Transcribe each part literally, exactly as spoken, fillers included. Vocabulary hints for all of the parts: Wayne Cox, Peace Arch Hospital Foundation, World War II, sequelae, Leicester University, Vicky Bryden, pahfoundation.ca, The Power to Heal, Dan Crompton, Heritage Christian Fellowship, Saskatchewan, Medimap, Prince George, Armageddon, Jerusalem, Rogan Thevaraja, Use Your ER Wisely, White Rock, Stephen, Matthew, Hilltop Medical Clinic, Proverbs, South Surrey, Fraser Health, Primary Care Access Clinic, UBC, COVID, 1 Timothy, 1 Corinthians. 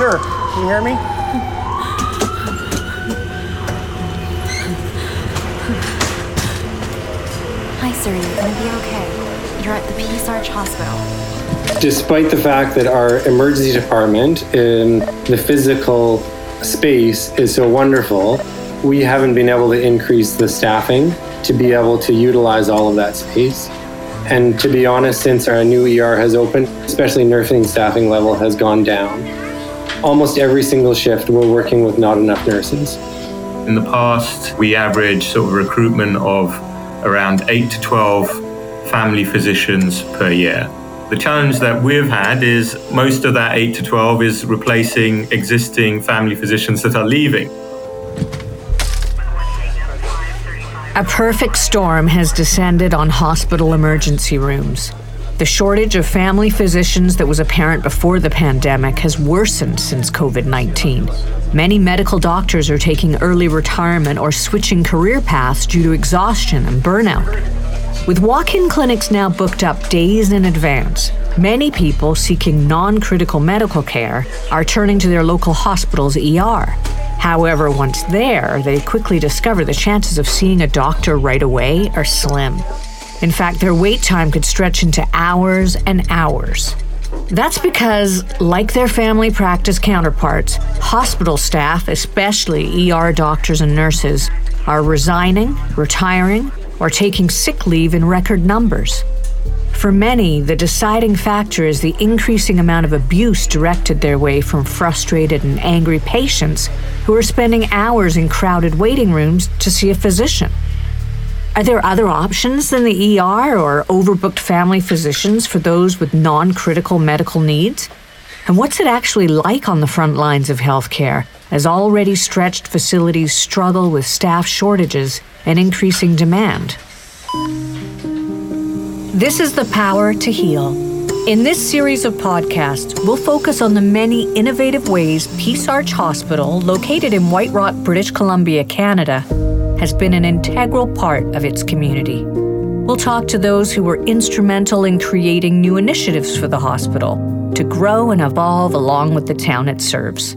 Sir, can you hear me? Hi, sir. You're going to be okay. You're at the Peace Arch Hospital. Despite the fact that our emergency department in the physical space is so wonderful, we haven't been able to increase the staffing to be able to utilize all of that space. And to be honest, since our new E R has opened, especially nursing staffing level has gone down. Almost every single shift, we're working with not enough nurses. In the past, we average sort of recruitment of around eight to twelve family physicians per year. The challenge that we've had is most of that eight to twelve is replacing existing family physicians that are leaving. A perfect storm has descended on hospital emergency rooms. The shortage of family physicians that was apparent before the pandemic has worsened since covid nineteen. Many medical doctors are taking early retirement or switching career paths due to exhaustion and burnout. With walk-in clinics now booked up days in advance, many people seeking non-critical medical care are turning to their local hospital's E R. However, once there, they quickly discover the chances of seeing a doctor right away are slim. In fact, their wait time could stretch into hours and hours. That's because, like their family practice counterparts, hospital staff, especially E R doctors and nurses, are resigning, retiring, or taking sick leave in record numbers. For many, the deciding factor is the increasing amount of abuse directed their way from frustrated and angry patients who are spending hours in crowded waiting rooms to see a physician. Are there other options than the E R or overbooked family physicians for those with non-critical medical needs? And what's it actually like on the front lines of healthcare, as already stretched facilities struggle with staff shortages and increasing demand? This is The Power to Heal. In this series of podcasts, we'll focus on the many innovative ways Peace Arch Hospital, located in White Rock, British Columbia, Canada, has been an integral part of its community. We'll talk to those who were instrumental in creating new initiatives for the hospital to grow and evolve along with the town it serves.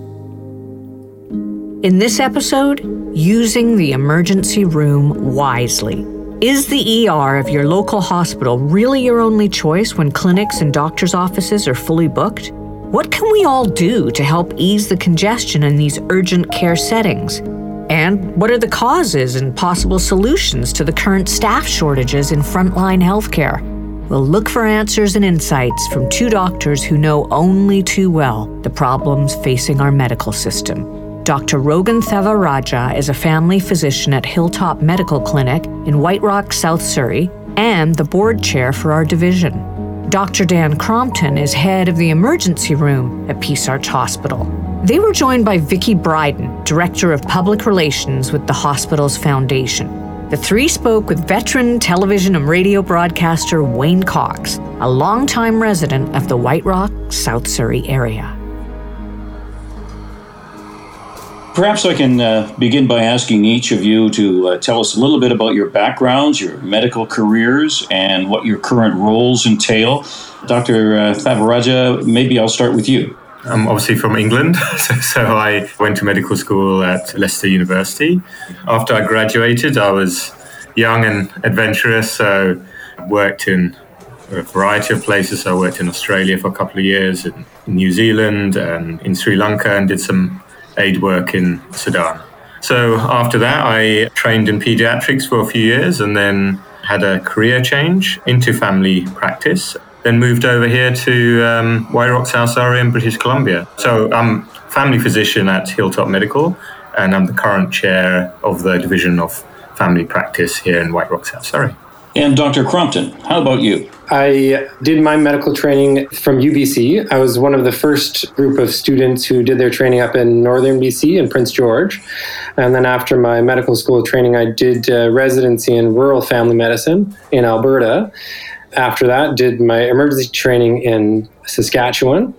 In this episode, using the emergency room wisely. Is the E R of your local hospital really your only choice when clinics and doctor's offices are fully booked? What can we all do to help ease the congestion in these urgent care settings? And what are the causes and possible solutions to the current staff shortages in frontline healthcare? We'll look for answers and insights from two doctors who know only too well the problems facing our medical system. Doctor Rogan Thevaraja is a family physician at Hilltop Medical Clinic in White Rock, South Surrey, and the board chair for our division. Doctor Dan Crompton is head of the emergency room at Peace Arch Hospital. They were joined by Vicky Bryden, director of public relations with the hospital's foundation. The three spoke with veteran television and radio broadcaster Wayne Cox, a longtime resident of the White Rock, South Surrey area. Perhaps I can uh, begin by asking each of you to uh, tell us a little bit about your backgrounds, your medical careers, and what your current roles entail. Doctor Uh, Thevaraja, maybe I'll start with you. I'm obviously from England, so, so I went to medical school at Leicester University. After I graduated, I was young and adventurous, so I worked in a variety of places. I worked in Australia for a couple of years, in New Zealand, and in Sri Lanka, and did some aid work in Sudan. So after that, I trained in pediatrics for a few years and then had a career change into family practice, then moved over here to um, White Rock, South Surrey in British Columbia. So I'm family physician at Hilltop Medical, and I'm the current chair of the division of family practice here in White Rock, South Surrey. And Doctor Crompton, how about you? I did my medical training from U B C. I was one of the first group of students who did their training up in northern B C in Prince George. And then after my medical school training, I did uh, residency in rural family medicine in Alberta. After that, did my emergency training in Saskatchewan,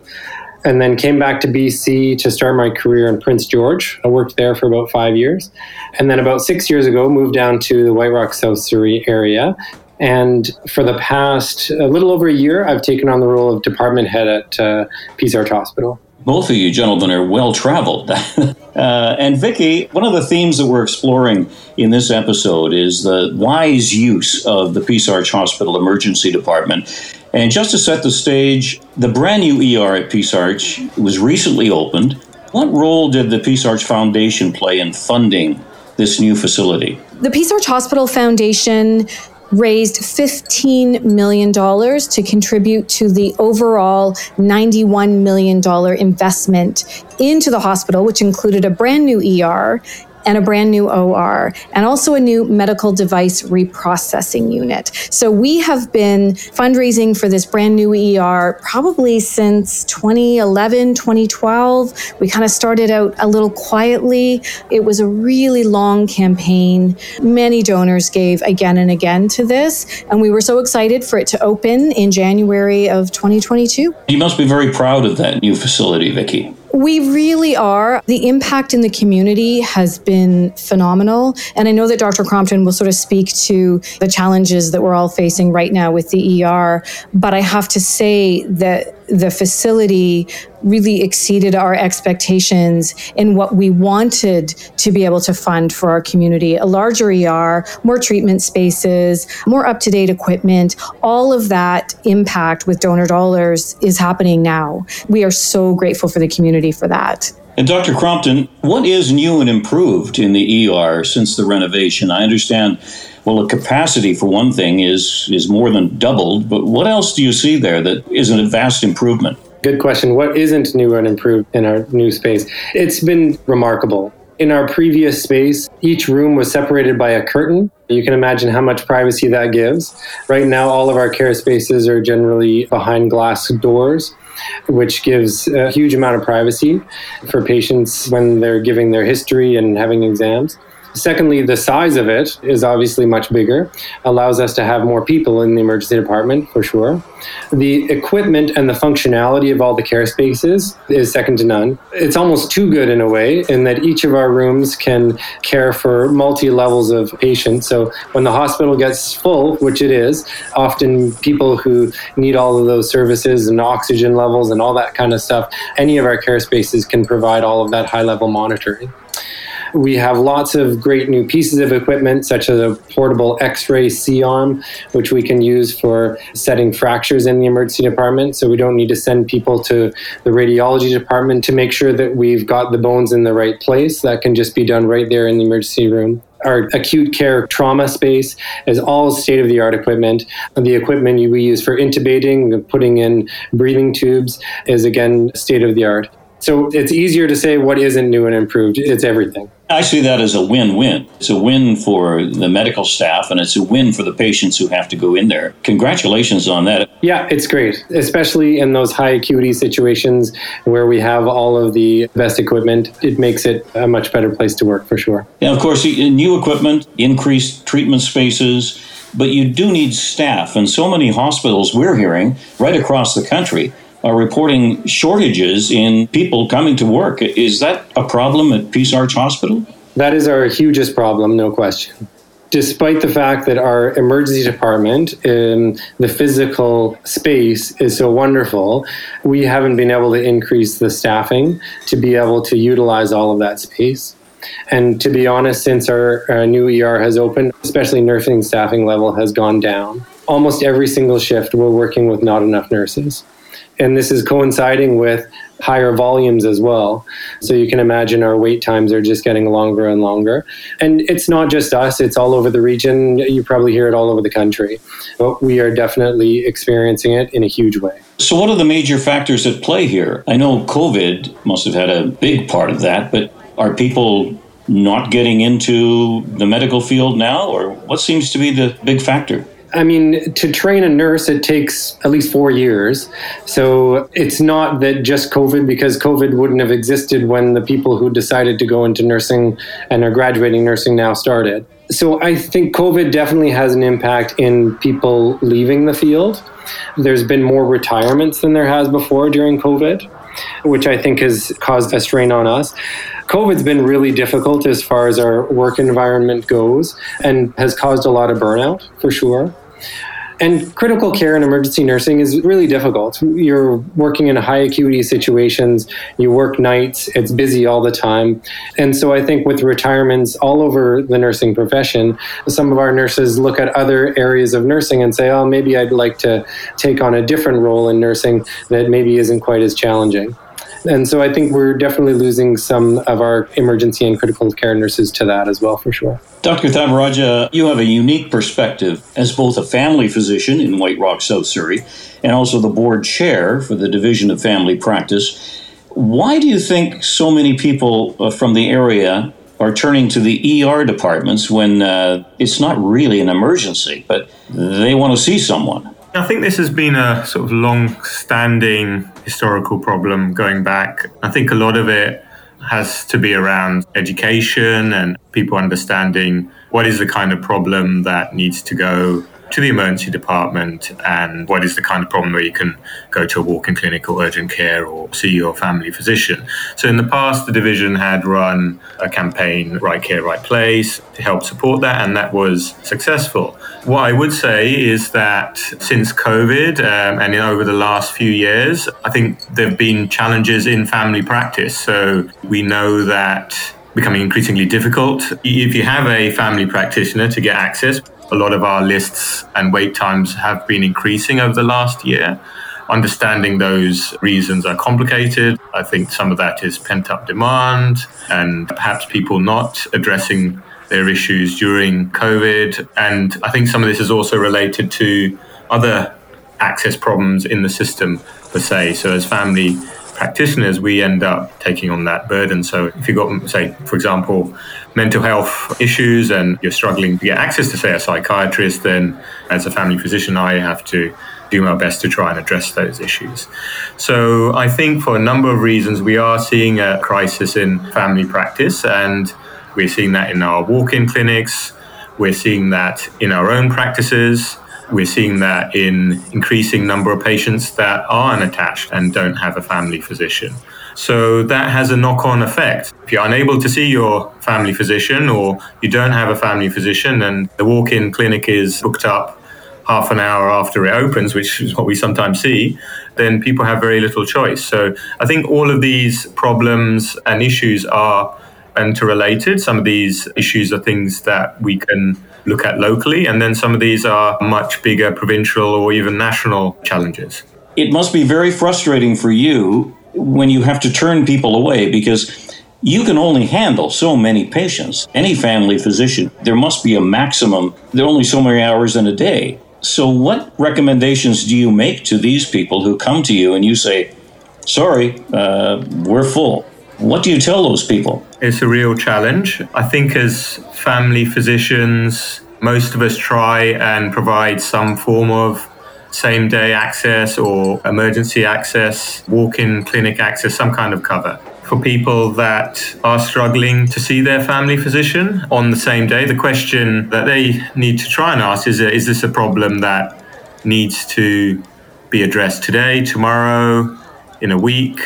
and then came back to B C to start my career in Prince George. I worked there for about five years. And then about six years ago, moved down to the White Rock, South Surrey area. And for the past a little over a year, I've taken on the role of department head at uh, Peace Arch Hospital. both of you gentlemen are well-traveled. uh, and Vicky, one of the themes that we're exploring in this episode is the wise use of the Peace Arch Hospital Emergency Department. And just to set the stage, the brand new E R at Peace Arch was recently opened. What role did the Peace Arch Foundation play in funding this new facility? The Peace Arch Hospital Foundation raised fifteen million dollars to contribute to the overall ninety-one million dollars investment into the hospital, which included a brand new E R and a brand new O R, and also a new medical device reprocessing unit. So we have been fundraising for this brand new E R probably since twenty eleven, twenty twelve. We kind of started out a little quietly. It was a really long campaign. Many donors gave again and again to this, and we were so excited for it to open in January of twenty twenty-two. You must be very proud of that new facility, Vicky. We really are. The impact in the community has been phenomenal. And I know that Doctor Crompton will sort of speak to the challenges that we're all facing right now with the E R. But I have to say that the facility really exceeded our expectations in what we wanted to be able to fund for our community. A larger E R, more treatment spaces, more up-to-date equipment, all of that impact with donor dollars is happening now. We are so grateful for the community for that. And Doctor Crompton, what is new and improved in the E R since the renovation? I understand, well, the capacity for one thing is is more than doubled, but what else do you see there that is a vast improvement? Good question. What isn't new and improved in our new space? It's been remarkable. In our previous space, each room was separated by a curtain. You can imagine how much privacy that gives. Right now, all of our care spaces are generally behind glass doors, which gives a huge amount of privacy for patients when they're giving their history and having exams. Secondly, the size of it is obviously much bigger, allows us to have more people in the emergency department, for sure. The equipment and the functionality of all the care spaces is second to none. It's almost too good in a way, in that each of our rooms can care for multi-levels of patients. So when the hospital gets full, which it is, often people who need all of those services and oxygen levels and all that kind of stuff, any of our care spaces can provide all of that high-level monitoring. We have lots of great new pieces of equipment, such as a portable X-ray C-arm, which we can use for setting fractures in the emergency department. So we don't need to send people to the radiology department to make sure that we've got the bones in the right place. That can just be done right there in the emergency room. Our acute care trauma space is all state-of-the-art equipment. The equipment we use for intubating, putting in breathing tubes, is again state-of-the-art. So it's easier to say what isn't new and improved. It's everything. I see that as a win-win. It's a win for the medical staff, and it's a win for the patients who have to go in there. Congratulations on that. Yeah, it's great, especially in those high acuity situations where we have all of the best equipment. It makes it a much better place to work, for sure. And of course, new equipment, increased treatment spaces, but you do need staff. And so many hospitals, we're hearing right across the country, are reporting shortages in people coming to work. Is that a problem at Peace Arch Hospital? That is our hugest problem, no question. Despite the fact that our emergency department, in the physical space, is so wonderful, we haven't been able to increase the staffing to be able to utilize all of that space. And to be honest, since our, our new E R has opened, especially nursing staffing level has gone down. Almost every single shift, we're working with not enough nurses. And this is coinciding with higher volumes as well. So you can imagine our wait times are just getting longer and longer. And it's not just us, it's all over the region. You probably hear it all over the country. But we are definitely experiencing it in a huge way. So what are the major factors at play here? I know COVID must have had a big part of that, but are people not getting into the medical field now? Or what seems to be the big factor? I mean, to train a nurse, it takes at least four years. So it's not that just COVID, because COVID wouldn't have existed when the people who decided to go into nursing and are graduating nursing now started. So I think COVID definitely has an impact in people leaving the field. There's been more retirements than there has before during COVID, which I think has caused a strain on us. COVID's been really difficult as far as our work environment goes and has caused a lot of burnout, for sure. And critical care and emergency nursing is really difficult. You're working in high acuity situations, you work nights, it's busy all the time. And so I think with retirements all over the nursing profession, some of our nurses look at other areas of nursing and say, oh, maybe I'd like to take on a different role in nursing that maybe isn't quite as challenging. And so I think we're definitely losing some of our emergency and critical care nurses to that as well, for sure. Doctor Thavaraja, you have a unique perspective as both a family physician in White Rock, South Surrey, and also the board chair for the Division of Family Practice. Why do you think so many people from the area are turning to the E R departments when uh, it's not really an emergency, but they want to see someone? I think this has been a sort of long-standing historical problem going back. I think a lot of it has to be around education and people understanding what is the kind of problem that needs to go to the emergency department and what is the kind of problem where you can go to a walk-in clinic or urgent care or see your family physician. So in the past, the division had run a campaign, Right Care, Right Place, to help support that, and that was successful. What I would say is that since COVID um, and over the last few years, I think there have been challenges in family practice. So we know that becoming increasingly difficult. If you have a family practitioner to get access, a lot of our lists and wait times have been increasing over the last year. Understanding those reasons are complicated. I think some of that is pent-up demand and perhaps people not addressing their issues during COVID. And I think some of this is also related to other access problems in the system per se. So as family practitioners, we end up taking on that burden. So if you've got, say, for example, mental health issues and you're struggling to get access to, say, a psychiatrist, then as a family physician, I have to do my best to try and address those issues. So I think for a number of reasons, we are seeing a crisis in family practice, and we're seeing that in our walk-in clinics. We're seeing that in our own practices. We're seeing that in increasing number of patients that are unattached and don't have a family physician. So that has a knock-on effect. If you're unable to see your family physician or you don't have a family physician and the walk-in clinic is booked up half an hour after it opens, which is what we sometimes see, then people have very little choice. So I think all of these problems and issues are interrelated. Some of these issues are things that we can look at locally, and then some of these are much bigger provincial or even national challenges. It must be very frustrating for you when you have to turn people away, because you can only handle so many patients. Any family physician, there must be a maximum. There are only so many hours in a day. So what recommendations do you make to these people who come to you and you say, sorry, uh, we're full? What do you tell those people? It's a real challenge. I think as family physicians, most of us try and provide some form of same-day access or emergency access, walk-in clinic access, some kind of cover for people that are struggling to see their family physician on the same day. The question that they need to try and ask is, is this a problem that needs to be addressed today, tomorrow, in a week,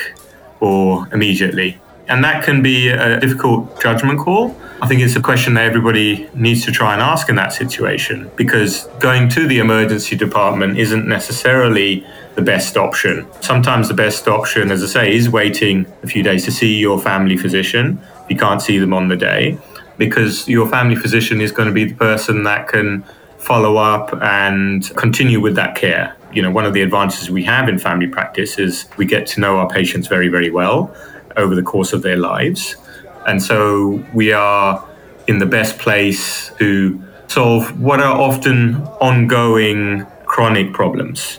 or immediately? And that can be a difficult judgment call. I think it's a question that everybody needs to try and ask in that situation, because going to the emergency department isn't necessarily the best option. Sometimes the best option, as I say, is waiting a few days to see your family physician. You can't see them on the day, because your family physician is going to be the person that can follow up and continue with that care. You know, one of the advantages we have in family practice is we get to know our patients very, very well over the course of their lives. And so we are in the best place to solve what are often ongoing chronic problems.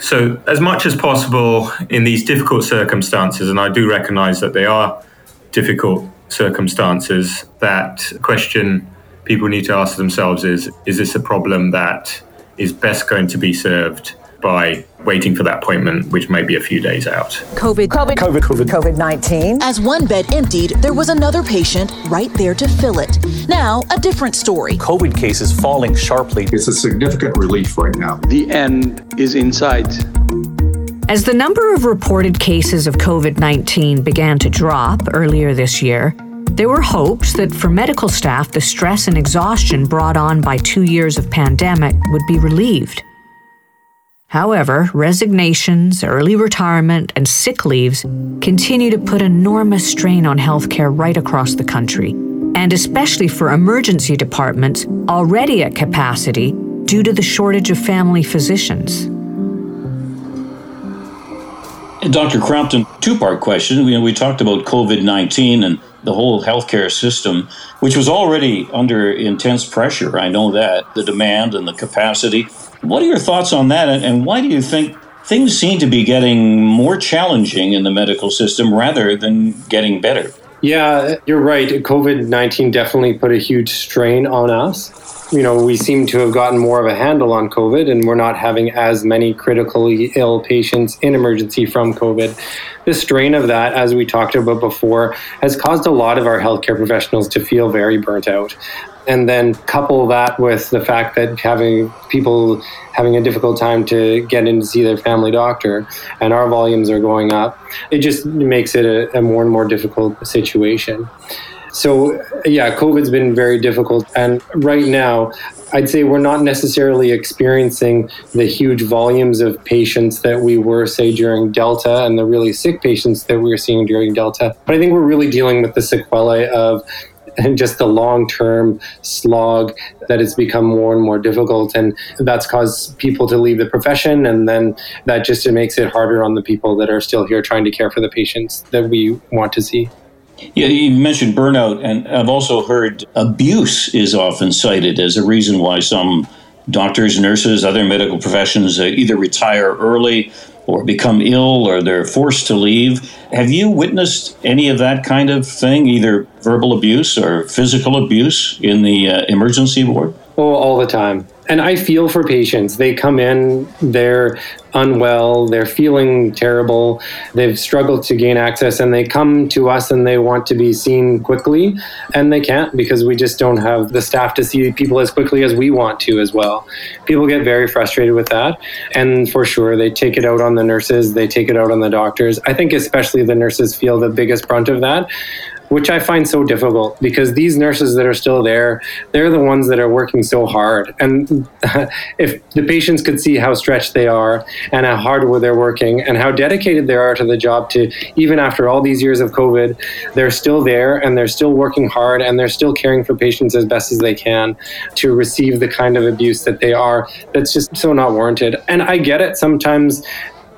So as much as possible in these difficult circumstances, and I do recognize that they are difficult circumstances, that question people need to ask themselves is, is this a problem that is best going to be served by waiting for that appointment, which may be a few days out. COVID, COVID, COVID, COVID, COVID nineteen. As one bed emptied, there was another patient right there to fill it. Now, a different story. COVID cases falling sharply. It's a significant relief right now. The end is in sight. As the number of reported cases of COVID nineteen began to drop earlier this year, there were hopes that for medical staff, the stress and exhaustion brought on by two years of pandemic would be relieved. However, resignations, early retirement, and sick leaves continue to put enormous strain on healthcare right across the country, and especially for emergency departments already at capacity due to the shortage of family physicians. Doctor Crompton, two-part question. We, we talked about COVID nineteen and the whole healthcare system, which was already under intense pressure. I know that, the demand and the capacity. What are your thoughts on that, and why do you think things seem to be getting more challenging in the medical system rather than getting better? Yeah, you're right. COVID nineteen definitely put a huge strain on us. You know, we seem to have gotten more of a handle on COVID, and we're not having as many critically ill patients in emergency from COVID. The strain of that, as we talked about before, has caused a lot of our healthcare professionals to feel very burnt out. And then couple that with the fact that having people having a difficult time to get in to see their family doctor, and our volumes are going up, it just makes it a, a more and more difficult situation. So yeah, COVID's been very difficult. And right now, I'd say we're not necessarily experiencing the huge volumes of patients that we were, say, during Delta, and the really sick patients that we were seeing during Delta. But I think we're really dealing with the sequelae of and just the long-term slog that it's become more and more difficult. And that's caused people to leave the profession. And then that just makes it harder on the people that are still here trying to care for the patients that we want to see. Yeah, you mentioned burnout. And I've also heard abuse is often cited as a reason why some doctors, nurses, other medical professions either retire early or become ill, or they're forced to leave. Have you witnessed any of that kind of thing, either verbal abuse or physical abuse in the uh, emergency ward? Oh, all the time. And I feel for patients. They come in, they're unwell, they're feeling terrible, they've struggled to gain access, and they come to us and they want to be seen quickly, and they can't because we just don't have the staff to see people as quickly as we want to as well. People get very frustrated with that, and for sure, they take it out on the nurses, they take it out on the doctors. I think especially the nurses feel the biggest brunt of that, which I find so difficult, because these nurses that are still there, they're the ones that are working so hard. And if the patients could see how stretched they are and how hard they're working and how dedicated they are to the job, to even after all these years of COVID, they're still there and they're still working hard and they're still caring for patients as best as they can, to receive the kind of abuse that they are, that's just so not warranted. And I get it. Sometimes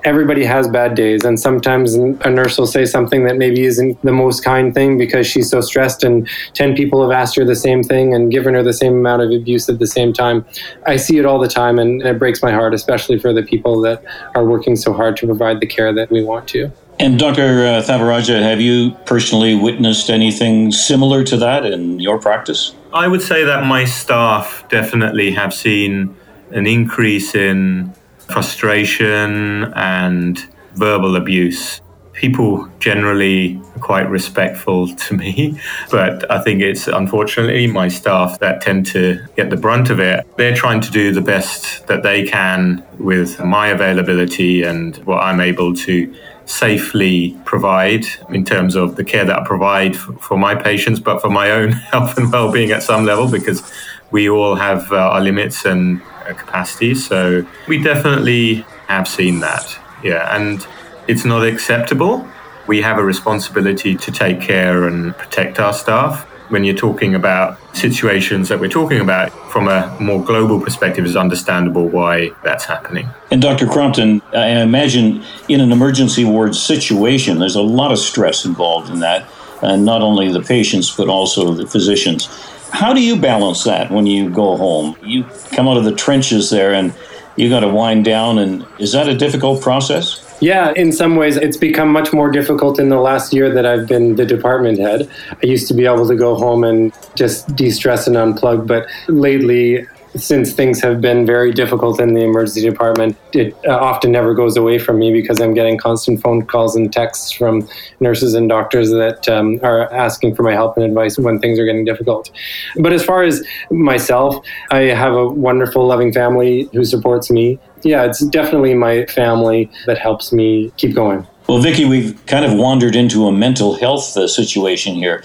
everybody has bad days, and sometimes a nurse will say something that maybe isn't the most kind thing because she's so stressed and ten people have asked her the same thing and given her the same amount of abuse at the same time. I see it all the time, and it breaks my heart, especially for the people that are working so hard to provide the care that we want to. And Doctor Thavaraja, have you personally witnessed anything similar to that in your practice? I would say that my staff definitely have seen an increase in frustration and verbal abuse. People generally are quite respectful to me, but I think it's unfortunately my staff that tend to get the brunt of it. They're trying to do the best that they can with my availability and what I'm able to safely provide in terms of the care that I provide for my patients, but for my own health and well-being at some level, because we all have uh, our limits and uh, capacities. So we definitely have seen that. Yeah. And it's not acceptable. We have a responsibility to take care and protect our staff. When you're talking about situations that we're talking about from a more global perspective, is understandable why that's happening. And Doctor Crompton, I imagine in an emergency ward situation, there's a lot of stress involved in that. And not only the patients, but also the physicians. How do you balance that when you go home? You come out of the trenches there and you got to wind down. And is that a difficult process? Yeah, in some ways, it's become much more difficult in the last year that I've been the department head. I used to be able to go home and just de-stress and unplug. But lately, since things have been very difficult in the emergency department, it often never goes away from me, because I'm getting constant phone calls and texts from nurses and doctors that um, are asking for my help and advice when things are getting difficult. But as far as myself, I have a wonderful, loving family who supports me. Yeah, it's definitely my family that helps me keep going. Well, Vicky, we've kind of wandered into a mental health uh, situation here.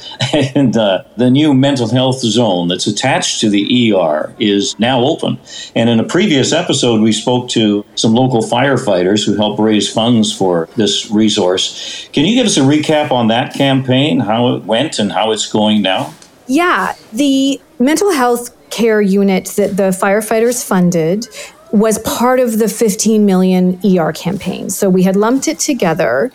And uh, the new mental health zone that's attached to the E R is now open. And in a previous episode, we spoke to some local firefighters who help raise funds for this resource. Can you give us a recap on that campaign, how it went and how it's going now? Yeah, the mental health care unit that the firefighters funded was part of the fifteen million E R campaign. So we had lumped it together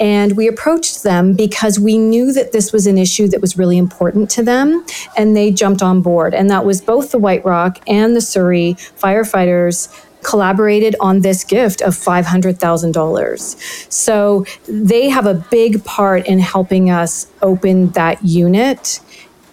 and we approached them because we knew that this was an issue that was really important to them, and they jumped on board. And that was both the White Rock and the Surrey firefighters collaborated on this gift of five hundred thousand dollars. So they have a big part in helping us open that unit.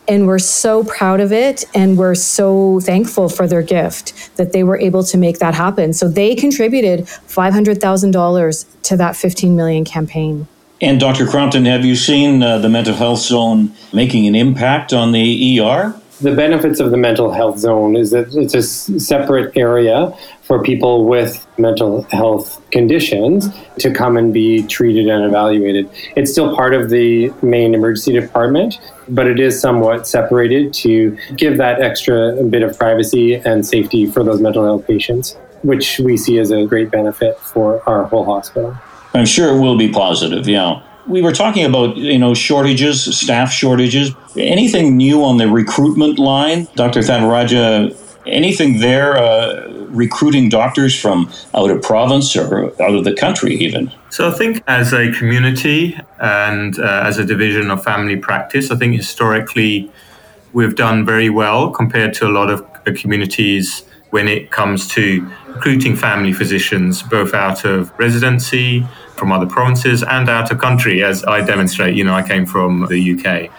And we're so proud of it, and we're so thankful for their gift that they were able to make that happen. So they contributed five hundred thousand dollars to that fifteen million campaign. And Doctor Crompton, have you seen uh, the mental health zone making an impact on the E R? The benefits of the mental health zone is that it's a separate area for people with mental health conditions to come and be treated and evaluated. It's still part of the main emergency department, but it is somewhat separated to give that extra bit of privacy and safety for those mental health patients, which we see as a great benefit for our whole hospital. I'm sure it will be positive, yeah. We were talking about, you know, shortages, staff shortages. Anything new on the recruitment line, Doctor Thavaraja? Anything there uh, recruiting doctors from out of province or out of the country even? So I think as a community and uh, as a division of family practice, I think historically we've done very well compared to a lot of communities when it comes to recruiting family physicians, both out of residency, from other provinces, and out of country. As I demonstrate, you know, I came from the U K.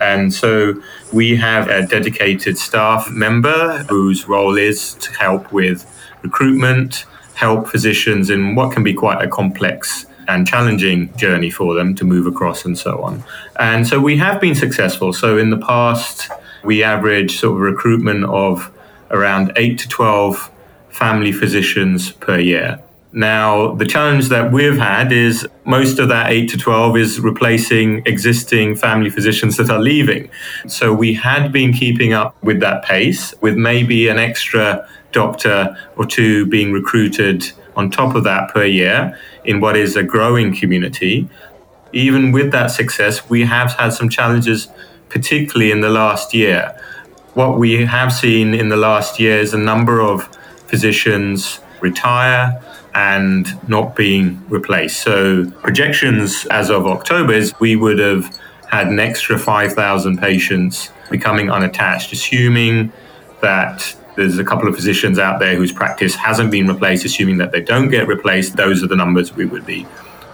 And so we have a dedicated staff member whose role is to help with recruitment, help physicians in what can be quite a complex and challenging journey for them to move across and so on. And so we have been successful. So in the past, we average sort of recruitment of around eight to twelve family physicians per year. Now, the challenge that we've had is most of that eight to twelve is replacing existing family physicians that are leaving. So we had been keeping up with that pace, with maybe an extra doctor or two being recruited on top of that per year in what is a growing community. Even with that success, we have had some challenges, particularly in the last year. What we have seen in the last year is a number of physicians retire and not being replaced. So projections as of October is we would have had an extra five thousand patients becoming unattached, assuming that there's a couple of physicians out there whose practice hasn't been replaced, assuming that they don't get replaced. Those are the numbers we would be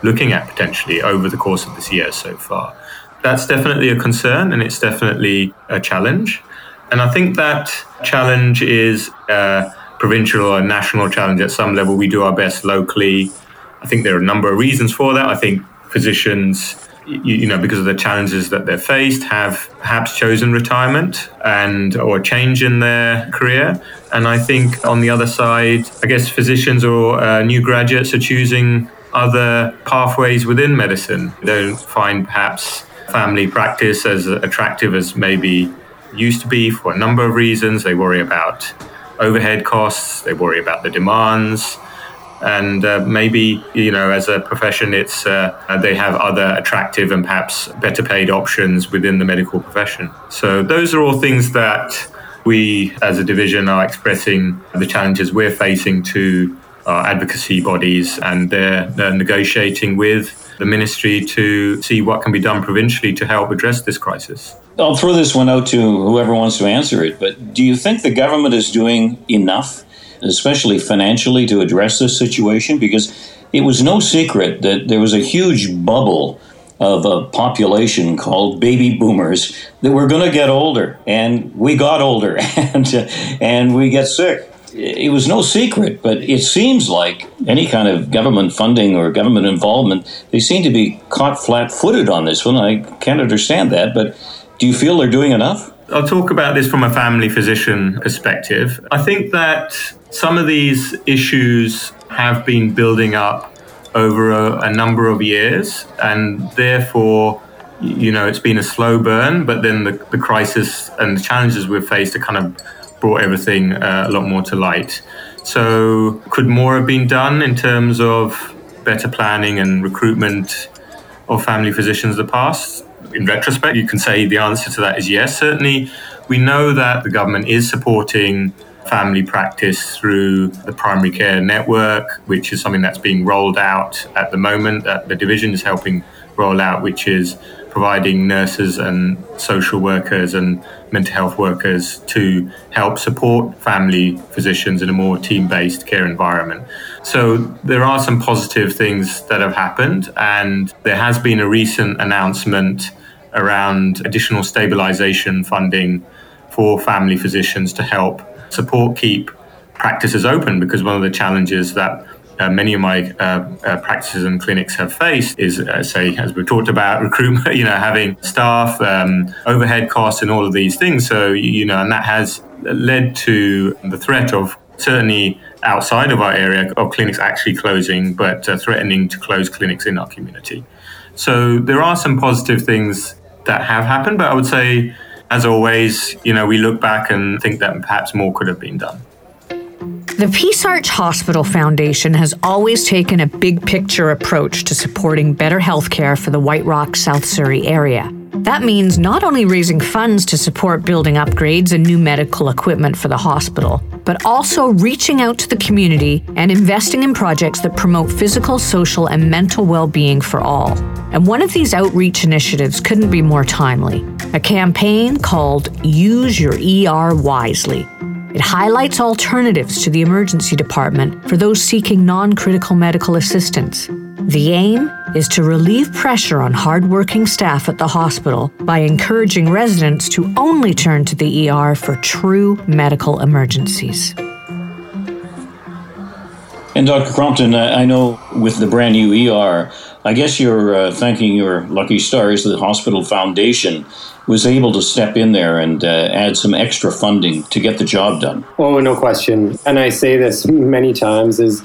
looking at potentially over the course of this year so far. That's definitely a concern, and it's definitely a challenge. And I think that challenge is uh, provincial or national challenge at some level. We do our best locally. I think there are a number of reasons for that. I think physicians, you, you know, because of the challenges that they're faced, have perhaps chosen retirement and or a change in their career. And I think on the other side, I guess physicians or uh, new graduates are choosing other pathways within medicine. They don't find perhaps family practice as attractive as maybe used to be for a number of reasons. They worry about overhead costs, they worry about the demands, and uh, maybe, you know, as a profession, it's uh, they have other attractive and perhaps better paid options within the medical profession. So those are all things that we as a division are expressing the challenges we're facing to our advocacy bodies, and they're, they're negotiating with the ministry to see what can be done provincially to help address this crisis. I'll throw this one out to whoever wants to answer it, but do you think the government is doing enough, especially financially, to address this situation? Because it was no secret that there was a huge bubble of a population called baby boomers that were going to get older, and we got older, and, and we get sick. It was no secret, but it seems like any kind of government funding or government involvement, they seem to be caught flat-footed on this one. I can't understand that, but do you feel they're doing enough? I'll talk about this from a family physician perspective. I think that some of these issues have been building up over a, a number of years, and therefore, you know, it's been a slow burn, but then the, the crisis and the challenges we've faced have kind of brought everything uh, a lot more to light. So could more have been done in terms of better planning and recruitment of family physicians in the past? In retrospect, you can say the answer to that is yes, certainly. We know that the government is supporting family practice through the primary care network, which is something that's being rolled out at the moment, that the division is helping roll out, which is providing nurses and social workers and mental health workers to help support family physicians in a more team-based care environment. So there are some positive things that have happened, and there has been a recent announcement around additional stabilisation funding for family physicians to help support, keep practices open, because one of the challenges that uh, many of my uh, uh, practices and clinics have faced is, uh, say, as we've talked about, recruitment, you know, having staff, um, overhead costs and all of these things. So, you know, and that has led to the threat of, certainly outside of our area, of clinics actually closing, but uh, threatening to close clinics in our community. So there are some positive things that have happened, but I would say, as always, you know, we look back and think that perhaps more could have been done. The Peace Arch Hospital Foundation has always taken a big picture approach to supporting better healthcare for the White Rock, South Surrey area. That means not only raising funds to support building upgrades and new medical equipment for the hospital, but also reaching out to the community and investing in projects that promote physical, social, and mental well-being for all. And one of these outreach initiatives couldn't be more timely, a campaign called Use Your E R Wisely. It highlights alternatives to the emergency department for those seeking non-critical medical assistance. The aim is to relieve pressure on hard-working staff at the hospital by encouraging residents to only turn to the E R for true medical emergencies. And Doctor Crompton, I know with the brand new E R, I guess you're uh, thanking your lucky stars the Hospital Foundation was able to step in there and uh, add some extra funding to get the job done. Oh, no question. And I say this many times, is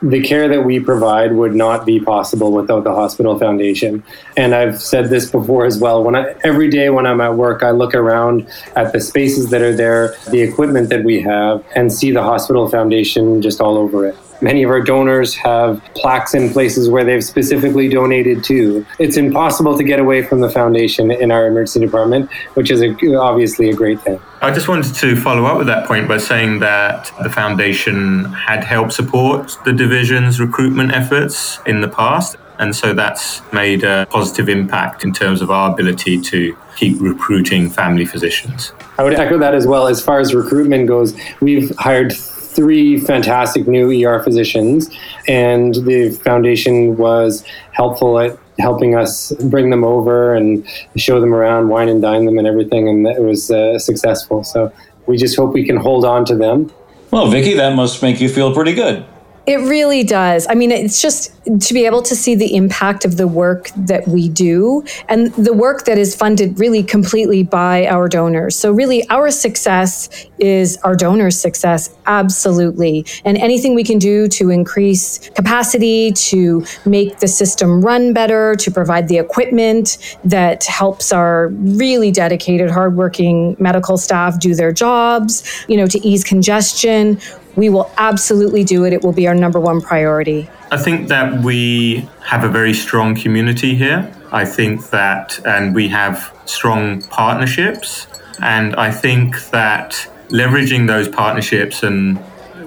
the care that we provide would not be possible without the Hospital Foundation. And I've said this before as well. When I, every day when I'm at work, I look around at the spaces that are there, the equipment that we have, and see the Hospital Foundation just all over it. Many of our donors have plaques in places where they've specifically donated to. It's impossible to get away from the foundation in our emergency department, which is a, obviously a great thing. I just wanted to follow up with that point by saying that the foundation had helped support the division's recruitment efforts in the past. And so that's made a positive impact in terms of our ability to keep recruiting family physicians. I would echo that as well. As far as recruitment goes, we've hired three fantastic new E R physicians, and the foundation was helpful at helping us bring them over and show them around, wine and dine them and everything, and it was uh, successful. So we just hope we can hold on to them. Well, Vicky, that must make you feel pretty good. It really does. I mean, it's just to be able to see the impact of the work that we do and the work that is funded really completely by our donors. So really our success is our donors' success, absolutely. And anything we can do to increase capacity, to make the system run better, to provide the equipment that helps our really dedicated, hardworking medical staff do their jobs, you know, to ease congestion, we will absolutely do it. It will be our number one priority. I think that we have a very strong community here. I think that, and we have strong partnerships. And I think that leveraging those partnerships and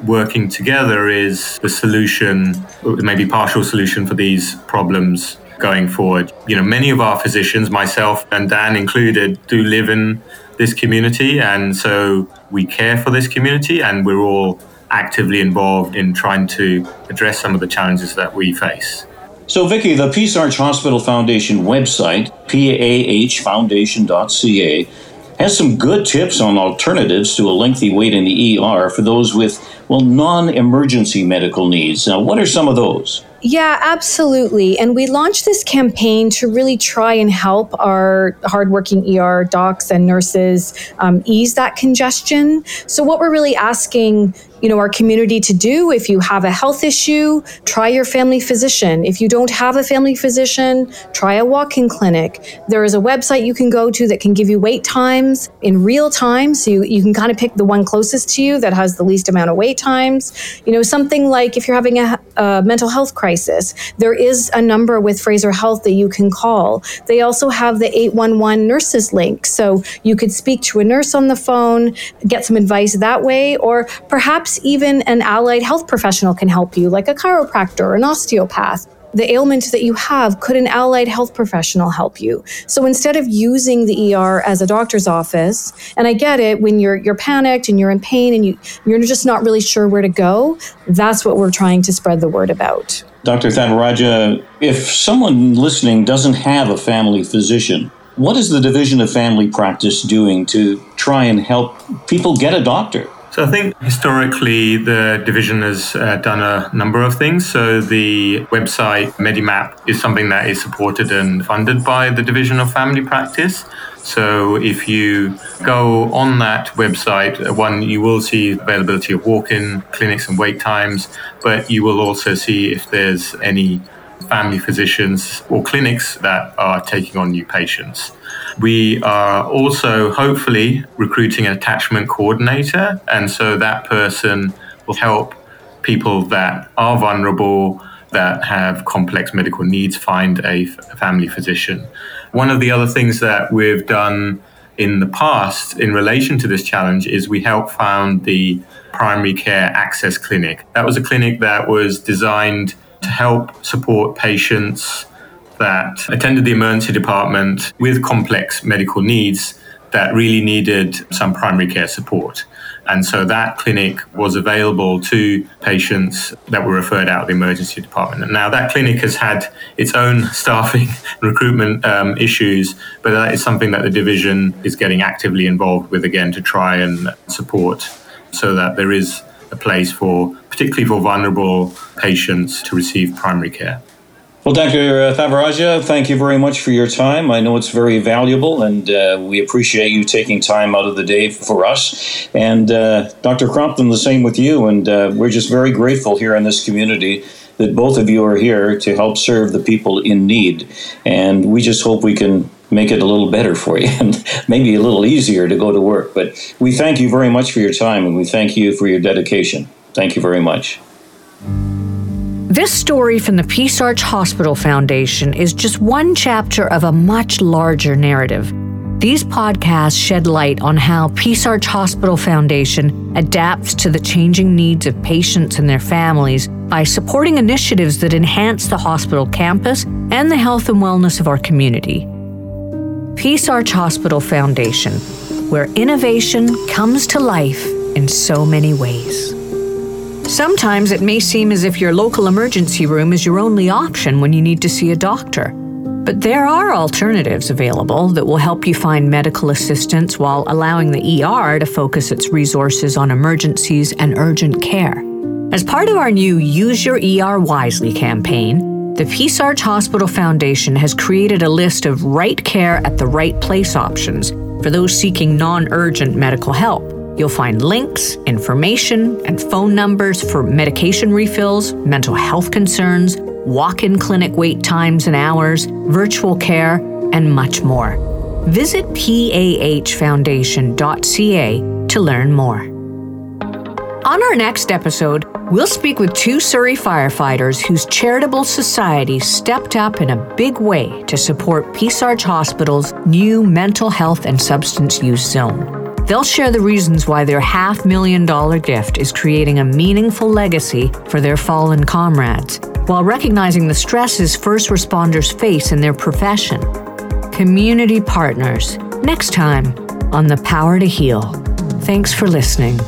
working together is the solution, maybe partial solution for these problems going forward. You know, many of our physicians, myself and Dan included, do live in this community. And so we care for this community, and we're all actively involved in trying to address some of the challenges that we face. So Vicky, the Peace Arch Hospital Foundation website, p a h foundation dot c a, has some good tips on alternatives to a lengthy wait in the E R for those with, well, non-emergency medical needs. Now, what are some of those? Yeah, absolutely. And we launched this campaign to really try and help our hardworking E R docs and nurses um, ease that congestion. So what we're really asking you know, our community to do. If you have a health issue, try your family physician. If you don't have a family physician, try a walk-in clinic. There is a website you can go to that can give you wait times in real time. So you, you can kind of pick the one closest to you that has the least amount of wait times. You know, something like if you're having a, a mental health crisis, there is a number with Fraser Health that you can call. They also have the eight one one nurses link. So you could speak to a nurse on the phone, get some advice that way, or perhaps even an allied health professional can help you, like a chiropractor or an osteopath. The ailment that you have, could an allied health professional help you? So instead of using the E R as a doctor's office, and I get it, when you're you're panicked and you're in pain and you, you're just not really sure where to go, that's what we're trying to spread the word about. Doctor Thanaraja, if someone listening doesn't have a family physician, what is the Division of Family Practice doing to try and help people get a doctor? So I think historically the division has uh, done a number of things. So the website Medimap is something that is supported and funded by the Division of Family Practice. So if you go on that website, one, you will see availability of walk-in clinics and wait times, but you will also see if there's any family physicians or clinics that are taking on new patients. We are also hopefully recruiting an attachment coordinator, and so that person will help people that are vulnerable, that have complex medical needs, find a family physician. One of the other things that we've done in the past in relation to this challenge is we helped found the Primary Care Access Clinic. That was a clinic that was designed to help support patients that attended the emergency department with complex medical needs that really needed some primary care support. And so that clinic was available to patients that were referred out of the emergency department. And now that clinic has had its own staffing and recruitment um, issues, but that is something that the division is getting actively involved with again to try and support so that there is a place for, particularly for vulnerable patients, to receive primary care. Well, Doctor Thanaraja, thank you very much for your time. I know it's very valuable, and uh, we appreciate you taking time out of the day for us. And uh, Doctor Crompton, the same with you. And uh, we're just very grateful here in this community that both of you are here to help serve the people in need. And we just hope we can make it a little better for you and maybe a little easier to go to work. But we thank you very much for your time, and we thank you for your dedication. Thank you very much. This story from the Peace Arch Hospital Foundation is just one chapter of a much larger narrative. These podcasts shed light on how Peace Arch Hospital Foundation adapts to the changing needs of patients and their families by supporting initiatives that enhance the hospital campus and the health and wellness of our community. Peace Arch Hospital Foundation, where innovation comes to life in so many ways. Sometimes it may seem as if your local emergency room is your only option when you need to see a doctor. But there are alternatives available that will help you find medical assistance while allowing the E R to focus its resources on emergencies and urgent care. As part of our new Use Your E R Wisely campaign, the Peace Arch Hospital Foundation has created a list of right care at the right place options for those seeking non-urgent medical help. You'll find links, information, and phone numbers for medication refills, mental health concerns, walk-in clinic wait times and hours, virtual care, and much more. Visit p a h foundation dot c a to learn more. On our next episode, we'll speak with two Surrey firefighters whose charitable society stepped up in a big way to support Peace Arch Hospital's new mental health and substance use zone. They'll share the reasons why their half million dollar gift is creating a meaningful legacy for their fallen comrades, while recognizing the stresses first responders face in their profession. Community partners, next time on The Power to Heal. Thanks for listening.